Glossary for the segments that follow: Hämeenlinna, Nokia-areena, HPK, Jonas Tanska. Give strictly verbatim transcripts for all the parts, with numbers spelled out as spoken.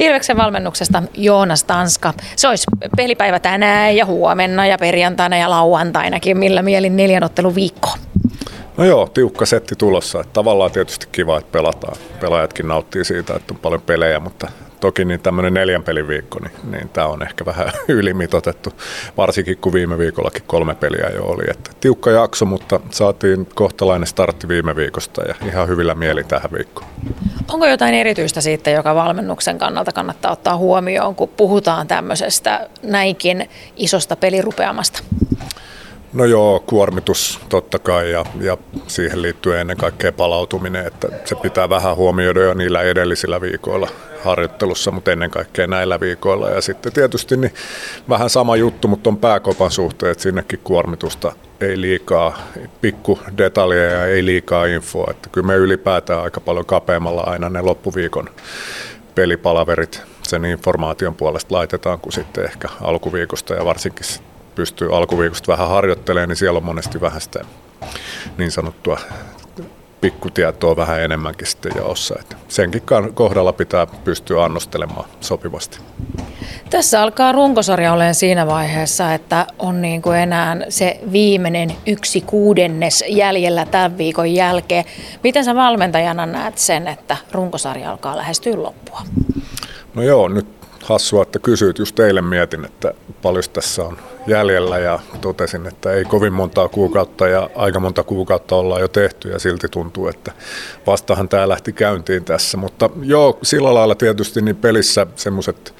Ilveksen valmennuksesta Jonas Tanska. Se olisi pelipäivä tänään ja huomenna ja perjantaina ja lauantainakin, millä mielin neljän ottelun viikko. No joo, tiukka setti tulossa. Että tavallaan tietysti kiva, että pelataan. Pelaajatkin nauttii siitä, että on paljon pelejä, mutta toki niin tämmöinen neljän pelin viikko, niin, niin tämä on ehkä vähän ylimitoitettu, varsinkin kun viime viikollakin kolme peliä jo oli. Että tiukka jakso, mutta saatiin kohtalainen startti viime viikosta ja ihan hyvillä mielin tähän viikkoon. Onko jotain erityistä siitä, joka valmennuksen kannalta kannattaa ottaa huomioon, kun puhutaan tämmöisestä näinkin isosta pelirupeamasta? No joo, kuormitus totta kai ja, ja siihen liittyen ennen kaikkea palautuminen, että se pitää vähän huomioida jo niillä edellisillä viikoilla harjoittelussa, mutta ennen kaikkea näillä viikoilla. Ja sitten tietysti niin vähän sama juttu, mutta on pääkopan suhteen, että sinnekin kuormitusta ei liikaa, pikku detaljeja, ei liikaa infoa. Että kyllä me ylipäätään aika paljon kapeammalla aina ne loppuviikon pelipalaverit sen informaation puolesta laitetaan, kun sitten ehkä alkuviikosta ja varsinkin pystyy alkuviikosta vähän harjoittelemaan, niin siellä on monesti vähän sitä niin sanottua pikkutietoa vähän enemmänkin sitten jaossa. Että senkin kohdalla pitää pystyä annostelemaan sopivasti. Tässä alkaa runkosarja olemaan siinä vaiheessa, että on niin kuin enää se viimeinen yksi kuudennes jäljellä tämän viikon jälkeen. Miten sä valmentajana näet sen, että runkosarja alkaa lähestyä loppua? No joo, nyt hassua, että kysyit. Just eilen mietin, että paljon tässä on jäljellä ja totesin, että ei kovin montaa kuukautta ja aika monta kuukautta ollaan jo tehty ja silti tuntuu, että vastahan tämä lähti käyntiin tässä. Mutta joo, sillä lailla tietysti niin pelissä semmoiset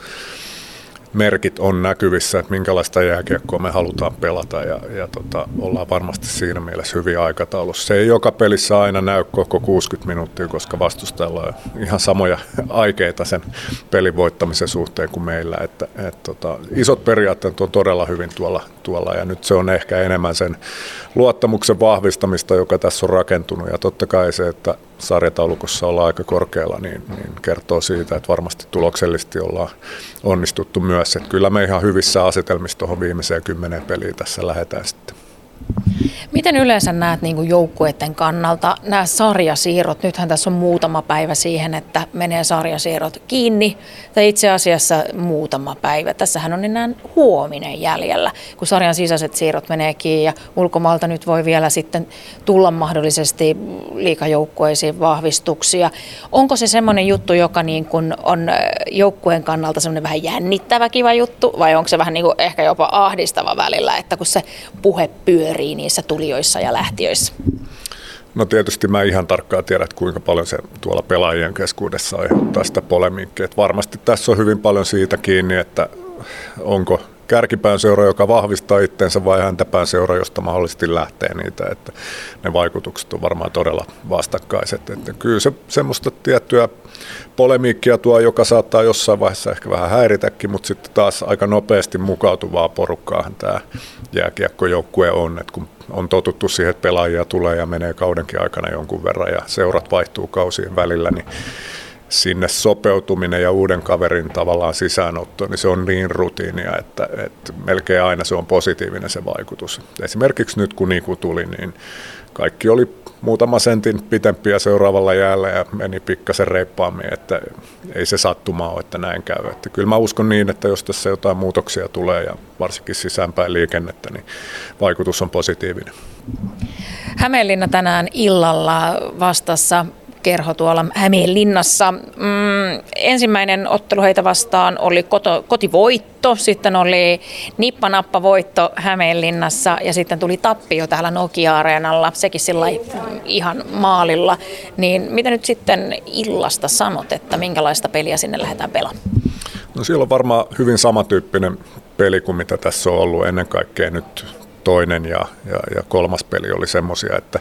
merkit on näkyvissä, että minkälaista jääkiekkoa me halutaan pelata ja, ja tota, ollaan varmasti siinä mielessä hyvin aikataulussa. Se ei joka pelissä aina näy koko kuusikymmentä minuuttia, koska vastustajalla on ihan samoja aikeita sen pelin voittamisen suhteen kuin meillä. Että, et tota, isot periaatteet on todella hyvin tuolla, tuolla ja nyt se on ehkä enemmän sen luottamuksen vahvistamista, joka tässä on rakentunut ja totta kai se, että sarjataulukossa ollaan aika korkealla, niin, niin kertoo siitä, että varmasti tuloksellisesti ollaan onnistuttu myös. Että kyllä me ihan hyvissä asetelmissa tuohon viimeiseen kymmenen peliin tässä lähdetään sitten. Miten yleensä näet niin kuin joukkueiden kannalta nämä sarjasiirrot? Nythän tässä on muutama päivä siihen, että menee sarjasiirrot kiinni, tai itse asiassa muutama päivä. Tässähän on enää huominen jäljellä, kun sarjan sisäiset siirrot menee kiinni ja ulkomaalta nyt voi vielä sitten tulla mahdollisesti liikajoukkueisiin vahvistuksia. Onko se semmoinen juttu, joka niin kuin on joukkueen kannalta semmoinen vähän jännittävä kiva juttu, vai onko se vähän niin kuin ehkä jopa ahdistava välillä, että kun se puhe pyörii niissä tulijoissa ja lähtiöissä? No tietysti mä ihan tarkkaan tiedän, että kuinka paljon se tuolla pelaajien keskuudessa aiheuttaa sitä polemiikkiä. Että varmasti tässä on hyvin paljon siitä kiinni, että onko kärkipään seura, joka vahvistaa itseensä vai häntäpään seura, josta mahdollisesti lähtee niitä. Että ne vaikutukset on varmaan todella vastakkaiset. Että kyllä se semmoista tiettyä polemiikkia tuo, joka saattaa jossain vaiheessa ehkä vähän häiritäkin, mutta sitten taas aika nopeasti mukautuvaa porukkaahan tämä jääkiekkojoukkue on. Että kun on totuttu siihen, että pelaajia tulee ja menee kaudenkin aikana jonkun verran ja seurat vaihtuu kausien välillä, niin sinne sopeutuminen ja uuden kaverin tavallaan sisäänotto, niin se on niin rutiinia, että, että melkein aina se on positiivinen se vaikutus. Esimerkiksi nyt kun Niku tuli, niin kaikki oli muutama sentin pitempiä seuraavalla jäällä ja meni pikkasen reippaammin, että ei se sattumaa ole, että näin käy. Että kyllä mä uskon niin, että jos tässä jotain muutoksia tulee ja varsinkin sisäänpäin liikennettä, niin vaikutus on positiivinen. Hämeenlinna tänään illalla vastassa kerho tuolla Hämeenlinnassa. Mm, ensimmäinen ottelu heitä vastaan oli koto, kotivoitto, sitten oli nippanappa voitto Hämeenlinnassa ja sitten tuli tappio täällä Nokia-areenalla, sekin sillä ihan maalilla. Niin mitä nyt sitten illasta sanot, että minkälaista peliä sinne lähdetään pelaamaan? No siellä on varmaan hyvin samantyyppinen peli kuin mitä tässä on ollut ennen kaikkea nyt. Toinen ja, ja, ja kolmas peli oli semmoisia, että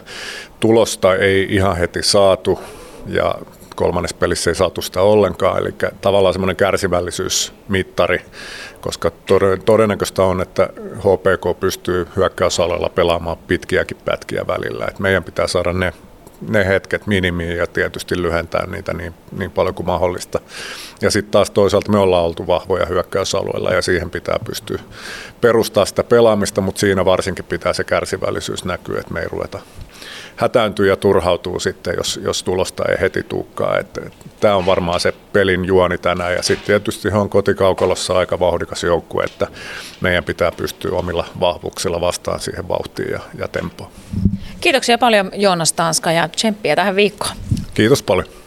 tulosta ei ihan heti saatu ja kolmannes pelissä ei saatu sitä ollenkaan. Eli tavallaan semmoinen kärsivällisyysmittari, koska todennäköistä on, että H P K pystyy hyökkäysalalla pelaamaan pitkiäkin pätkiä välillä. Et meidän pitää saada ne ne hetket minimiin ja tietysti lyhentää niitä niin, niin paljon kuin mahdollista. Ja sitten taas toisaalta me ollaan oltu vahvoja hyökkäysalueilla ja siihen pitää pystyä perustaa sitä pelaamista, mutta siinä varsinkin pitää se kärsivällisyys näkyä, että me ei ruveta hätääntyy ja turhautuu sitten, jos, jos tulosta ei heti tulekaan. Tämä on varmaan se pelin juoni tänään ja sitten tietysti on kotikaukalossa aika vauhdikas joukkue, että meidän pitää pystyä omilla vahvuuksilla vastaan siihen vauhtiin ja, ja tempoon. Kiitoksia paljon Jonas Tanska ja tsemppiä tähän viikkoon. Kiitos paljon.